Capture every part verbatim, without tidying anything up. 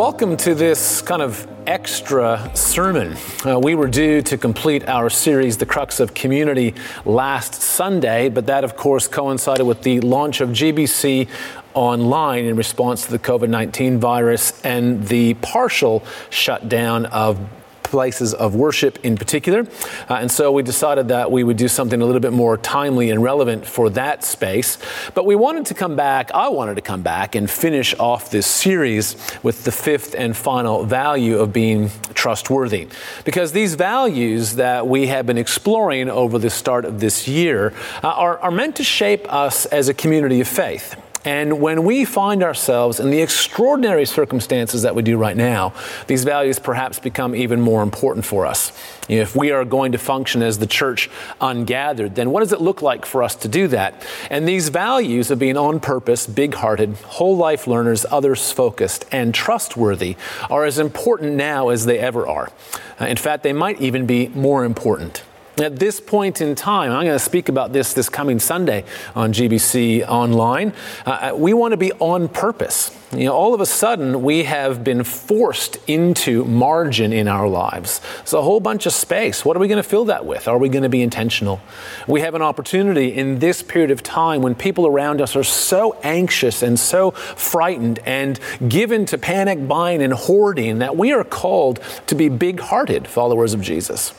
welcome to this kind of extra sermon. Uh, we were due to complete our series, The Crux of Community, last Sunday, but that, of course, coincided with the launch of G B C Online in response to the COVID nineteen virus and the partial shutdown of places of worship in particular. Uh, and so we decided that we would do something a little bit more timely and relevant for that space. But we wanted to come back, I wanted to come back and finish off this series with the fifth and final value of being trustworthy. Because these values that we have been exploring over the start of this year uh, are, are meant to shape us as a community of faith. And when we find ourselves in the extraordinary circumstances that we do right now, these values perhaps become even more important for us. You know, if we are going to function as the church ungathered, then what does it look like for us to do that? And these values of being on purpose, big-hearted, whole life learners, others-focused, and trustworthy are as important now as they ever are. In fact, they might even be more important. At this point in time, I'm going to speak about this this coming Sunday on G B C Online. Uh, we want to be on purpose. You know, all of a sudden, we have been forced into margin in our lives. It's a whole bunch of space. What are we going to fill that with? Are we going to be intentional? We have an opportunity in this period of time when people around us are so anxious and so frightened and given to panic buying and hoarding that we are called to be big-hearted followers of Jesus.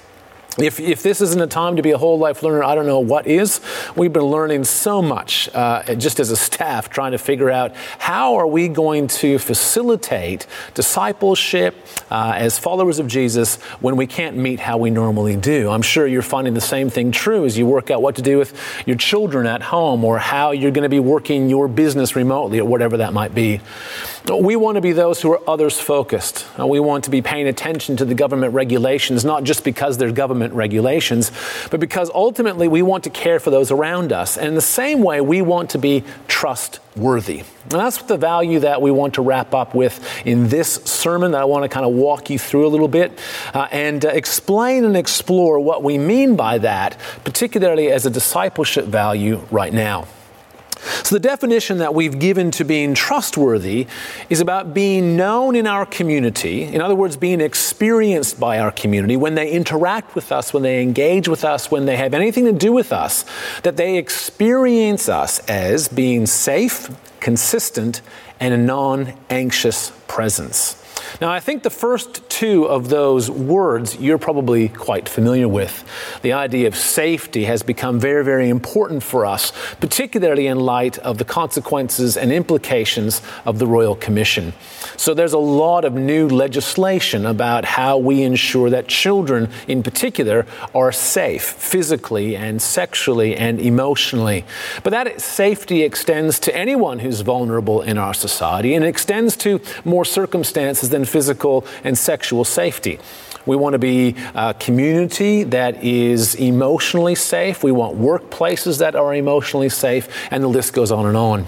If if this isn't a time to be a whole life learner, I don't know what is. We've been learning so much uh, just as a staff trying to figure out how are we going to facilitate discipleship uh, as followers of Jesus when we can't meet how we normally do. I'm sure you're finding the same thing true as you work out what to do with your children at home or how you're going to be working your business remotely or whatever that might be. We want to be those who are others focused. Uh, we want to be paying attention to the government regulations, not just because they're government regulations, but because ultimately we want to care for those around us. And in the same way, we want to be trustworthy. And that's the value that we want to wrap up with in this sermon that I want to kind of walk you through a little bit uh, and uh, explain and explore what we mean by that, particularly as a discipleship value right now. So the definition that we've given to being trustworthy is about being known in our community, in other words, being experienced by our community when they interact with us, when they engage with us, when they have anything to do with us, that they experience us as being safe, consistent, and a non-anxious presence. Now, I think the first two of those words you're probably quite familiar with. The idea of safety has become very, very important for us, particularly in light of the consequences and implications of the Royal Commission. So there's a lot of new legislation about how we ensure that children, in particular, are safe physically and sexually and emotionally. But that safety extends to anyone who's vulnerable in our society, and it extends to more circumstances than physical and sexual safety. We want to be a community that is emotionally safe. We want workplaces that are emotionally safe, and the list goes on and on.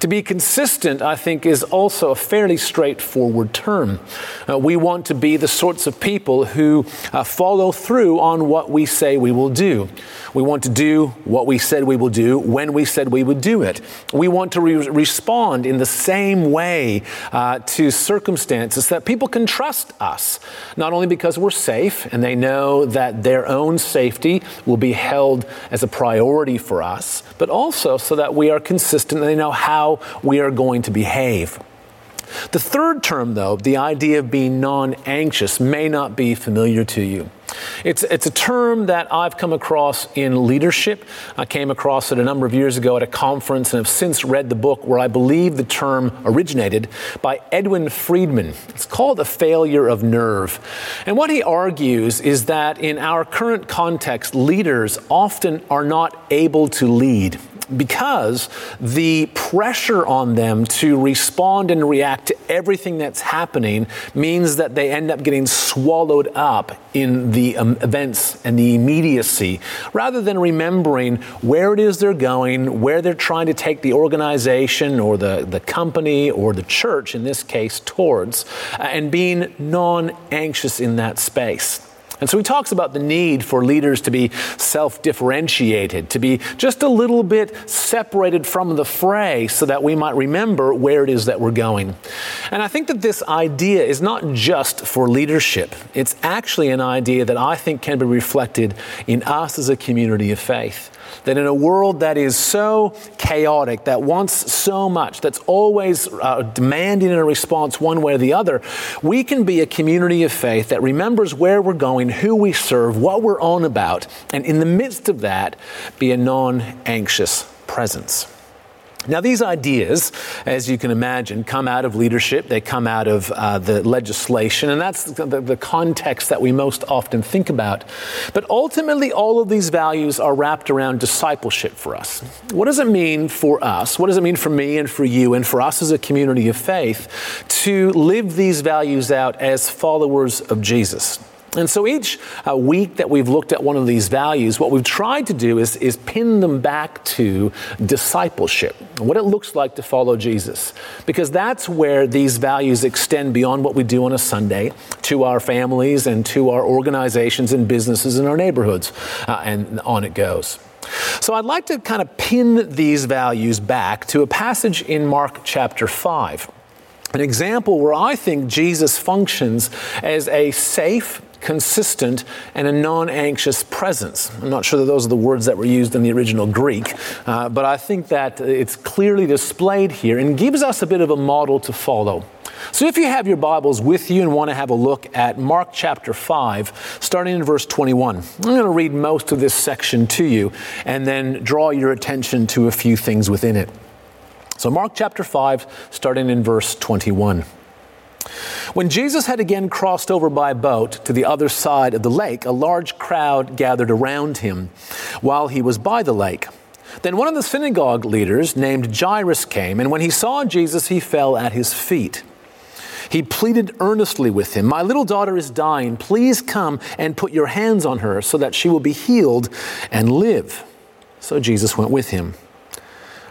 To be consistent, I think, is also a fairly straightforward term. Uh, we want to be the sorts of people who uh, follow through on what we say we will do. We want to do what we said we will do when we said we would do it. We want to re- respond in the same way uh, to circumstances that people can trust us, not only because we're safe and they know that their own safety will be held as a priority for us, but also so that we are consistent and they know how we are going to behave. The third term, though, the idea of being non-anxious, may not be familiar to you. It's it's a term that I've come across in leadership. I came across it a number of years ago at a conference and have since read the book where I believe the term originated by Edwin Friedman. It's called A Failure of Nerve. And what he argues is that in our current context, leaders often are not able to lead because the pressure on them to respond and react to everything that's happening means that they end up getting swallowed up in the um, events and the immediacy, rather than remembering where it is they're going, where they're trying to take the organization or the, the company or the church, in this case, towards, uh, and being non-anxious in that space. And so he talks about the need for leaders to be self-differentiated, to be just a little bit separated from the fray so that we might remember where it is that we're going. And I think that this idea is not just for leadership. It's actually an idea that I think can be reflected in us as a community of faith. That in a world that is so chaotic, that wants so much, that's always uh, demanding a response one way or the other, we can be a community of faith that remembers where we're going, who we serve, what we're on about, and in the midst of that, be a non-anxious presence. Now, these ideas, as you can imagine, come out of leadership. They come out of uh, the legislation, and that's the, the context that we most often think about. But ultimately, all of these values are wrapped around discipleship for us. What does it mean for us? What does it mean for me and for you and for us as a community of faith to live these values out as followers of Jesus? And so each uh, week that we've looked at one of these values, what we've tried to do is, is pin them back to discipleship, what it looks like to follow Jesus, because that's where these values extend beyond what we do on a Sunday to our families and to our organizations and businesses and our neighborhoods, uh, and on it goes. So I'd like to kind of pin these values back to a passage in Mark chapter five, an example where I think Jesus functions as a safe, consistent, and a non-anxious presence. I'm not sure that those are the words that were used in the original Greek, uh, but I think that it's clearly displayed here and gives us a bit of a model to follow. So if you have your Bibles with you and want to have a look at Mark chapter five, starting in verse twenty-one, I'm going to read most of this section to you and then draw your attention to a few things within it. So Mark chapter five, starting in verse twenty-one. When Jesus had again crossed over by boat to the other side of the lake, a large crowd gathered around him while he was by the lake. Then one of the synagogue leaders named Jairus came, and when he saw Jesus, he fell at his feet. He pleaded earnestly with him, "My little daughter is dying. Please come and put your hands on her so that she will be healed and live." So Jesus went with him.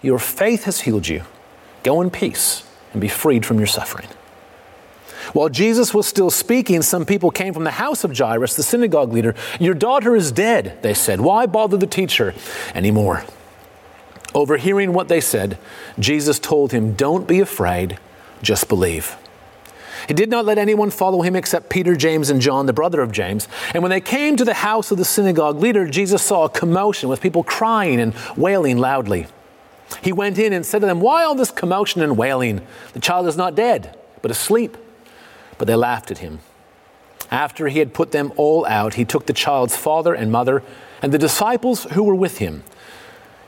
your faith has healed you. Go in peace and be freed from your suffering." While Jesus was still speaking, some people came from the house of Jairus, the synagogue leader. "Your daughter is dead," they said. "Why bother the teacher anymore?" Overhearing what they said, Jesus told him, "Don't be afraid, just believe." He did not let anyone follow him except Peter, James, and John, the brother of James. And when they came to the house of the synagogue leader, Jesus saw a commotion with people crying and wailing loudly. He went in and said to them, "Why all this commotion and wailing? The child is not dead, but asleep." But they laughed at him. After he had put them all out, he took the child's father and mother and the disciples who were with him.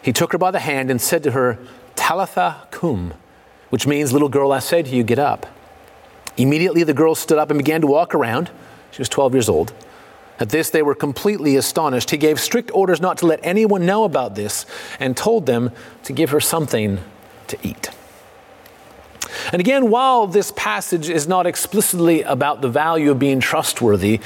He took her by the hand and said to her, "Talitha kum," which means, "Little girl, I say to you, get up." Immediately the girl stood up and began to walk around. She was twelve years old. At this, they were completely astonished. He gave strict orders not to let anyone know about this and told them to give her something to eat. And again, while this passage is not explicitly about the value of being trustworthy,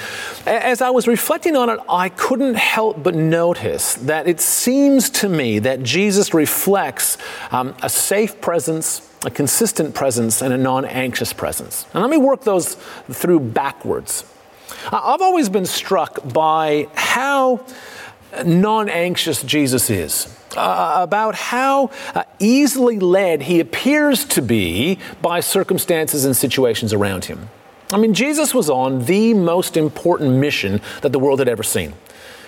as I was reflecting on it, I couldn't help but notice that it seems to me that Jesus reflects um, a safe presence, a consistent presence, and a non-anxious presence. And let me work those through backwards. I've always been struck by how non-anxious Jesus is, uh, about how uh, easily led he appears to be by circumstances and situations around him. I mean, Jesus was on the most important mission that the world had ever seen.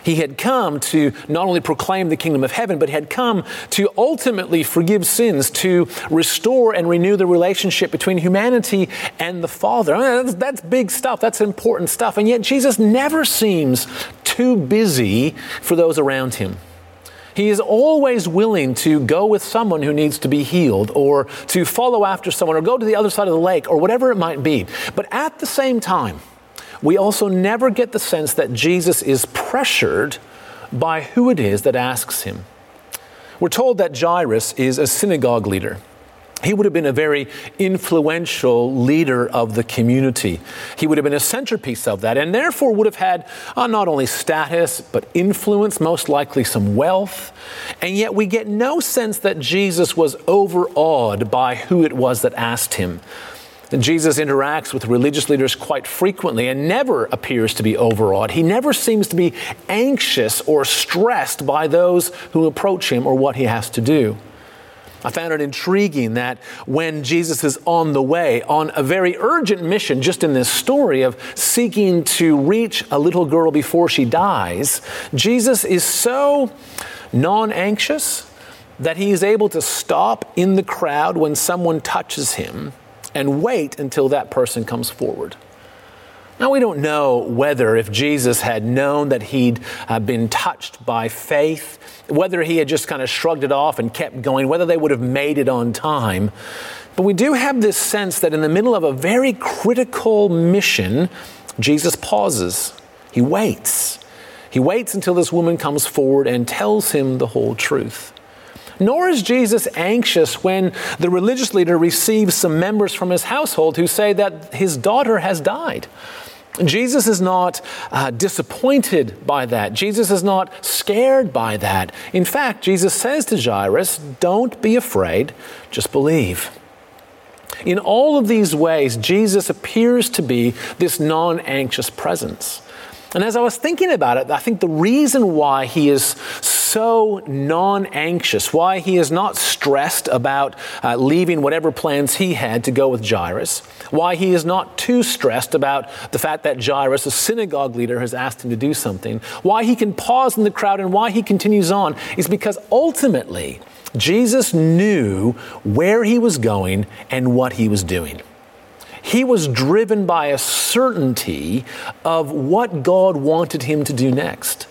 He had come to not only proclaim the kingdom of heaven, but had come to ultimately forgive sins, to restore and renew the relationship between humanity and the Father. I mean, that's, that's big stuff. That's important stuff. And yet Jesus never seems too busy for those around him. He is always willing to go with someone who needs to be healed, or to follow after someone, or go to the other side of the lake, or whatever it might be. But at the same time, we also never get the sense that Jesus is pressured by who it is that asks him. We're told that Jairus is a synagogue leader. He would have been a very influential leader of the community. He would have been a centerpiece of that, and therefore would have had uh, not only status, but influence, most likely some wealth. And yet we get no sense that Jesus was overawed by who it was that asked him. And Jesus interacts with religious leaders quite frequently and never appears to be overawed. He never seems to be anxious or stressed by those who approach him or what he has to do. I found it intriguing that when Jesus is on the way, on a very urgent mission, just in this story of seeking to reach a little girl before she dies, Jesus is so non-anxious that he is able to stop in the crowd when someone touches him and wait until that person comes forward. Now, we don't know whether if Jesus had known that he'd uh, been touched by faith, whether he had just kind of shrugged it off and kept going, whether they would have made it on time. But we do have this sense that in the middle of a very critical mission, Jesus pauses. He waits. He waits until this woman comes forward and tells him the whole truth. Nor is Jesus anxious when the religious leader receives some members from his household who say that his daughter has died. Jesus is not uh, disappointed by that. Jesus is not scared by that. In fact, Jesus says to Jairus, "Don't be afraid, just believe." In all of these ways, Jesus appears to be this non-anxious presence. And as I was thinking about it, I think the reason why he is so non-anxious, why he is not stressed about uh, leaving whatever plans he had to go with Jairus, why he is not too stressed about the fact that Jairus, a synagogue leader, has asked him to do something, why he can pause in the crowd and why he continues on, is because ultimately Jesus knew where he was going and what he was doing. He was driven by a certainty of what God wanted him to do next.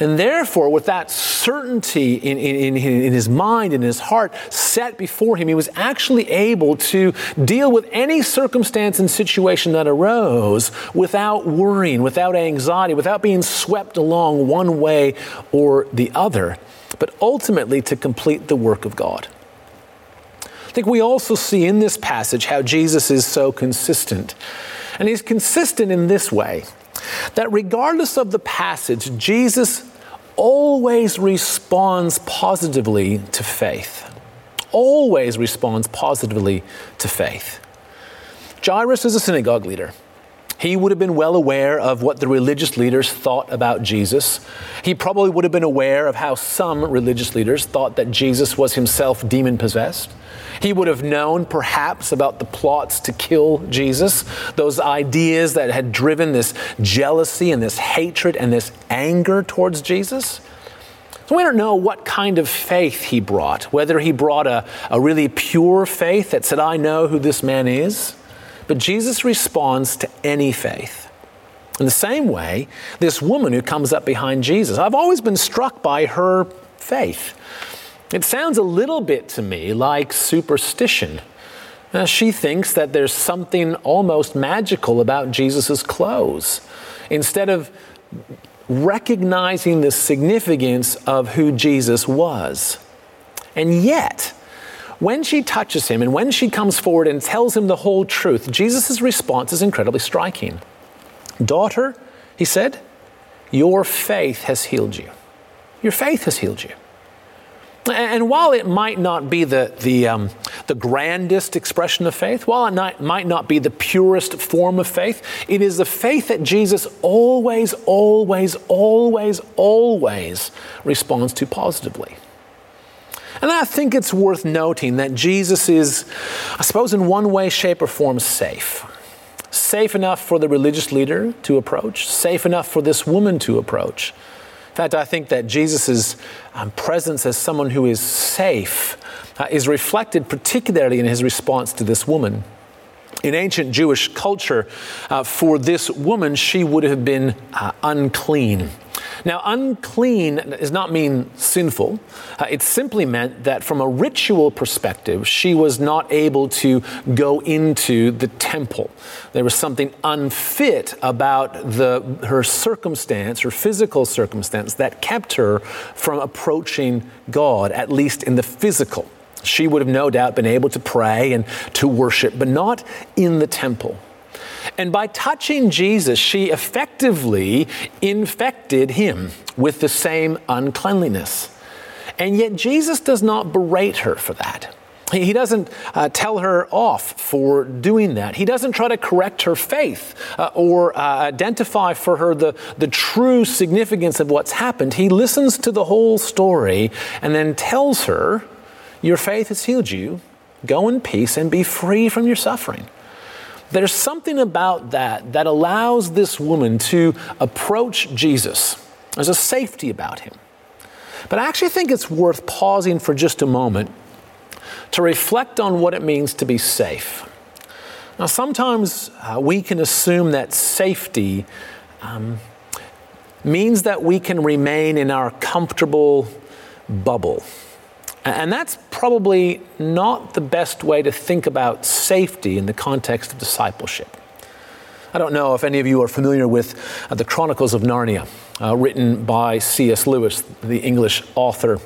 And therefore, with that certainty in, in, in his mind, in his heart, set before him, he was actually able to deal with any circumstance and situation that arose without worrying, without anxiety, without being swept along one way or the other, but ultimately to complete the work of God. I think we also see in this passage how Jesus is so consistent. And he's consistent in this way, that regardless of the passage, Jesus always responds positively to faith. Always responds positively to faith. Jairus is a synagogue leader. He would have been well aware of what the religious leaders thought about Jesus. He probably would have been aware of how some religious leaders thought that Jesus was himself demon-possessed. He would have known perhaps about the plots to kill Jesus, those ideas that had driven this jealousy and this hatred and this anger towards Jesus. So we don't know what kind of faith he brought, whether he brought a, a really pure faith that said, "I know who this man is." But Jesus responds to any faith. In the same way, this woman who comes up behind Jesus, I've always been struck by her faith. It sounds a little bit to me like superstition. Now, she thinks that there's something almost magical about Jesus' clothes. Instead of recognizing the significance of who Jesus was. And yet, when she touches him and when she comes forward and tells him the whole truth, Jesus' response is incredibly striking. "Daughter," he said, "your faith has healed you. Your faith has healed you." And while it might not be the the, um, the grandest expression of faith, while it not, might not be the purest form of faith, it is the faith that Jesus always, always, always, always responds to positively. And I think it's worth noting that Jesus is, I suppose, in one way, shape, or form, safe. safe enough for the religious leader to approach, safe enough for this woman to approach. In fact, I think that Jesus' um, presence as someone who is safe uh, is reflected particularly in his response to this woman. In ancient Jewish culture, uh, for this woman, she would have been uh, unclean. Now, unclean does not mean sinful. Uh, it simply meant that from a ritual perspective, she was not able to go into the temple. There was something unfit about the her circumstance, her physical circumstance, that kept her from approaching God, at least in the physical. She would have no doubt been able to pray and to worship, but not in the temple. And by touching Jesus, she effectively infected him with the same uncleanliness. And yet Jesus does not berate her for that. He doesn't uh, tell her off for doing that. He doesn't try to correct her faith uh, or uh, identify for her the, the true significance of what's happened. He listens to the whole story and then tells her, "Your faith has healed you. Go in peace and be free from your suffering." There's something about that that allows this woman to approach Jesus. There's a safety about him. But I actually think it's worth pausing for just a moment to reflect on what it means to be safe. Now, sometimes uh, we can assume that safety um, means that we can remain in our comfortable bubble. And that's probably not the best way to think about safety in the context of discipleship. I don't know if any of you are familiar with uh, the Chronicles of Narnia, uh, written by C S Lewis, the English author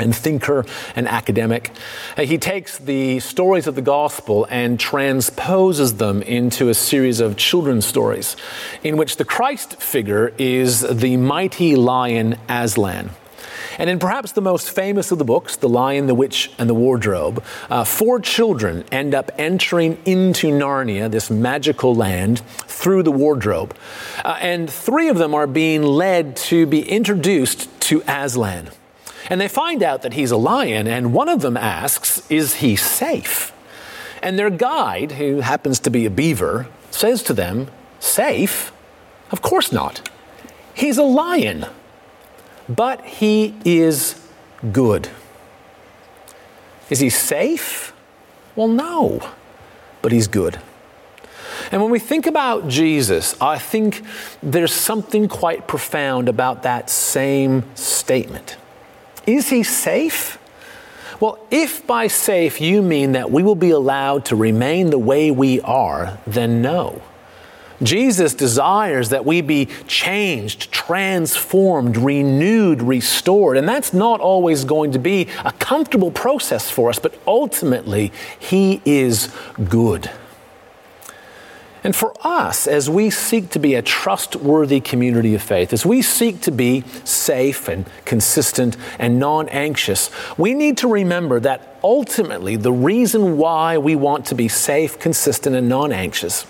and thinker and academic. Uh, he takes the stories of the gospel and transposes them into a series of children's stories in which the Christ figure is the mighty lion Aslan. And in perhaps the most famous of the books, The Lion, the Witch, and the Wardrobe, uh, four children end up entering into Narnia, this magical land, through the wardrobe. Uh, and three of them are being led to be introduced to Aslan. And they find out that he's a lion, and one of them asks, "Is he safe?" And their guide, who happens to be a beaver, says to them, "Safe? Of course not. He's a lion. But he is good." Is he safe? Well, no, but he's good. And when we think about Jesus, I think there's something quite profound about that same statement. Is he safe? Well, if by safe you mean that we will be allowed to remain the way we are, then no. Jesus desires that we be changed, transformed, renewed, restored. And that's not always going to be a comfortable process for us, but ultimately, he is good. And for us, as we seek to be a trustworthy community of faith, as we seek to be safe and consistent and non-anxious, we need to remember that ultimately, the reason why we want to be safe, consistent, and non-anxious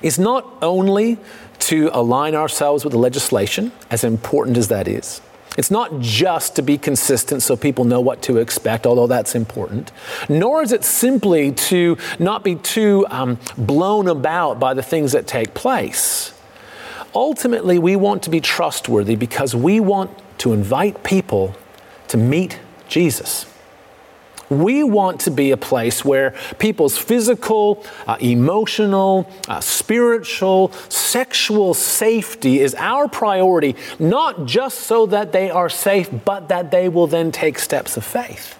is not only to align ourselves with the legislation, as important as that is. It's not just to be consistent so people know what to expect, although that's important. Nor is it simply to not be too um, blown about by the things that take place. Ultimately, we want to be trustworthy because we want to invite people to meet Jesus. We want to be a place where people's physical, uh, emotional, uh, spiritual, sexual safety is our priority, not just so that they are safe, but that they will then take steps of faith.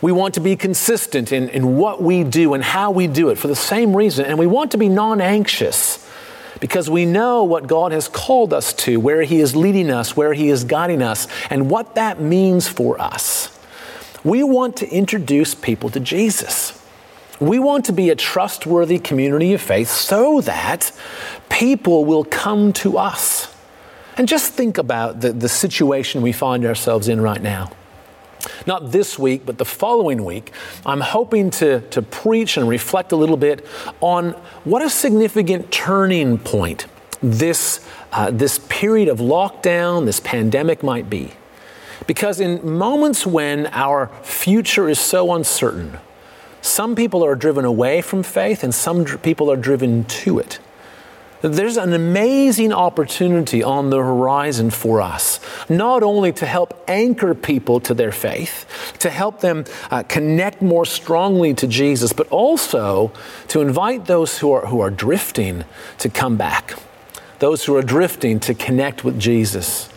We want to be consistent in, in what we do and how we do it for the same reason. And we want to be non-anxious because we know what God has called us to, where he is leading us, where he is guiding us, and what that means for us. We want to introduce people to Jesus. We want to be a trustworthy community of faith so that people will come to us. And just think about the, the situation we find ourselves in right now. Not this week, but the following week, I'm hoping to, to preach and reflect a little bit on what a significant turning point this, uh, this period of lockdown, this pandemic might be. Because in moments when our future is so uncertain, Some people are driven away from faith and some dr- people are driven to it. There's an amazing opportunity on the horizon for us, not only to help anchor people to their faith, to help them uh, connect more strongly to Jesus, but also to invite those who are who are drifting to come back, those who are drifting to connect with Jesus.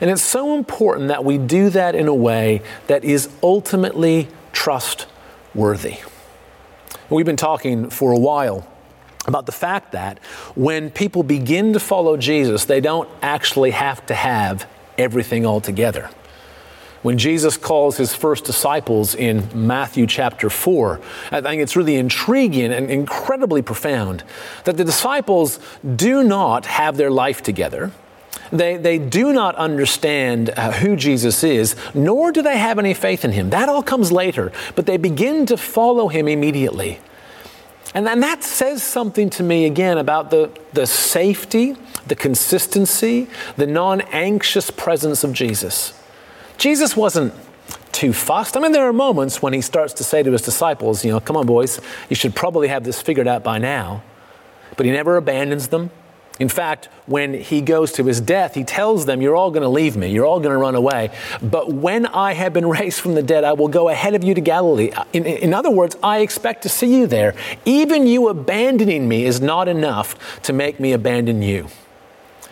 And it's so important that we do that in a way that is ultimately trustworthy. We've been talking for a while about the fact that when people begin to follow Jesus, they don't actually have to have everything all together. When Jesus calls his first disciples in Matthew chapter four, I think it's really intriguing and incredibly profound that the disciples do not have their life together. They they do not understand uh, who Jesus is, nor do they have any faith in him. That all comes later, but they begin to follow him immediately. And then that says something to me again about the, the safety, the consistency, the non-anxious presence of Jesus. Jesus wasn't too fussed. I mean, there are moments when he starts to say to his disciples, you know, come on, boys, you should probably have this figured out by now. But he never abandons them. In fact, when he goes to his death, he tells them, you're all going to leave me. You're all going to run away. But when I have been raised from the dead, I will go ahead of you to Galilee. In, in other words, I expect to see you there. Even you abandoning me is not enough to make me abandon you.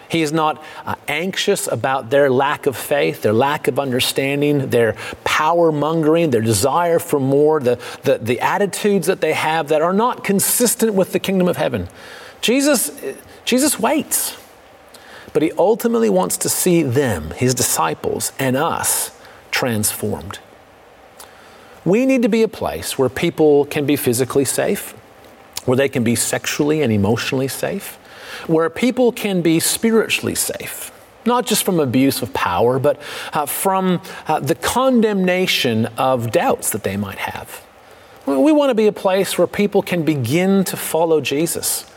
He is not uh, anxious about their lack of faith, their lack of understanding, their power-mongering, their desire for more, the, the, the attitudes that they have that are not consistent with the kingdom of heaven. Jesus... Jesus waits, but he ultimately wants to see them, his disciples, and us transformed. We need to be a place where people can be physically safe, where they can be sexually and emotionally safe, where people can be spiritually safe, not just from abuse of power, but uh, from uh, the condemnation of doubts that they might have. We want to be a place where people can begin to follow Jesus.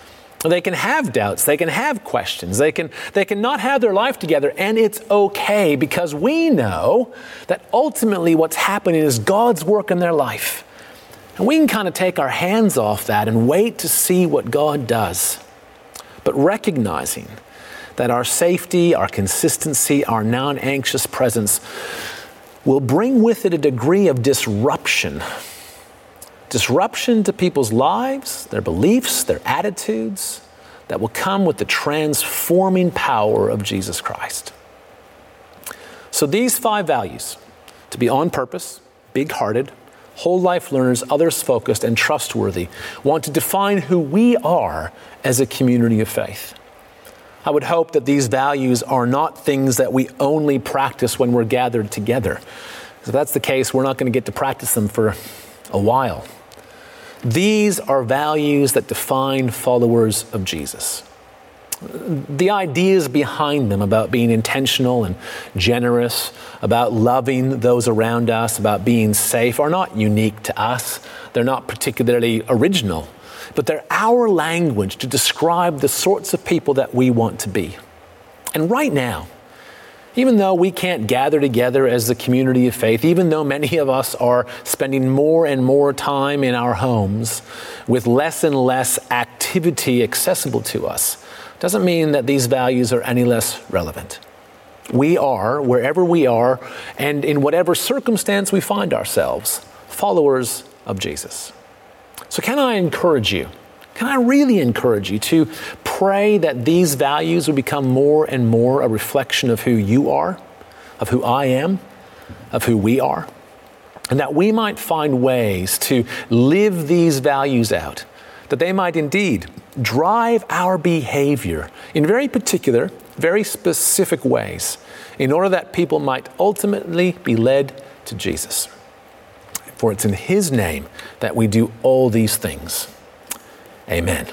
They can have doubts, they can have questions, they can they can not have their life together, and it's okay because we know that ultimately what's happening is God's work in their life. And we can kind of take our hands off that and wait to see what God does. But recognizing that our safety, our consistency, our non-anxious presence will bring with it a degree of disruption. Disruption to people's lives, their beliefs, their attitudes, that will come with the transforming power of Jesus Christ. So these five values, to be on purpose, big-hearted, whole life learners, others-focused, and trustworthy, want to define who we are as a community of faith. I would hope that these values are not things that we only practice when we're gathered together. If that's the case, we're not going to get to practice them for a while. These are values that define followers of Jesus. The ideas behind them about being intentional and generous, about loving those around us, about being safe, are not unique to us. They're not particularly original, but they're our language to describe the sorts of people that we want to be. And right now, even though we can't gather together as the community of faith, even though many of us are spending more and more time in our homes with less and less activity accessible to us, doesn't mean that these values are any less relevant. We are, wherever we are, and in whatever circumstance we find ourselves, followers of Jesus. So can I encourage you? Can I really encourage you to pray that these values would become more and more a reflection of who you are, of who I am, of who we are, and that we might find ways to live these values out, that they might indeed drive our behavior in very particular, very specific ways, in order that people might ultimately be led to Jesus. For it's in his name that we do all these things. Amen.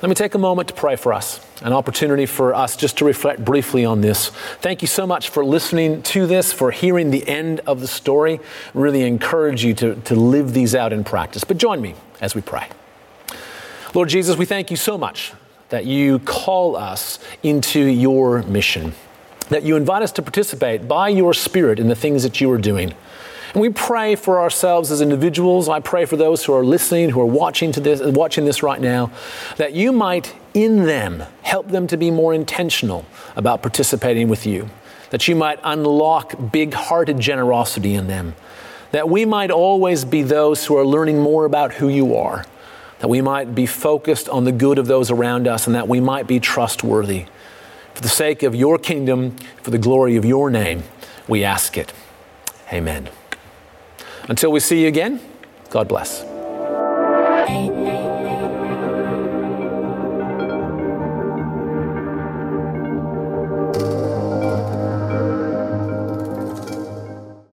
Let me take a moment to pray for us, an opportunity for us just to reflect briefly on this. Thank you so much for listening to this, for hearing the end of the story. Really encourage you to, to live these out in practice. But join me as we pray. Lord Jesus, we thank you so much that you call us into your mission, that you invite us to participate by your Spirit in the things that you are doing. And we pray for ourselves as individuals. I pray for those who are listening, who are watching to this, watching this right now, that you might in them help them to be more intentional about participating with you, that you might unlock big-hearted generosity in them, that we might always be those who are learning more about who you are, that we might be focused on the good of those around us, and that we might be trustworthy. For the sake of your kingdom, for the glory of your name, we ask it. Amen. Until we see you again, God bless.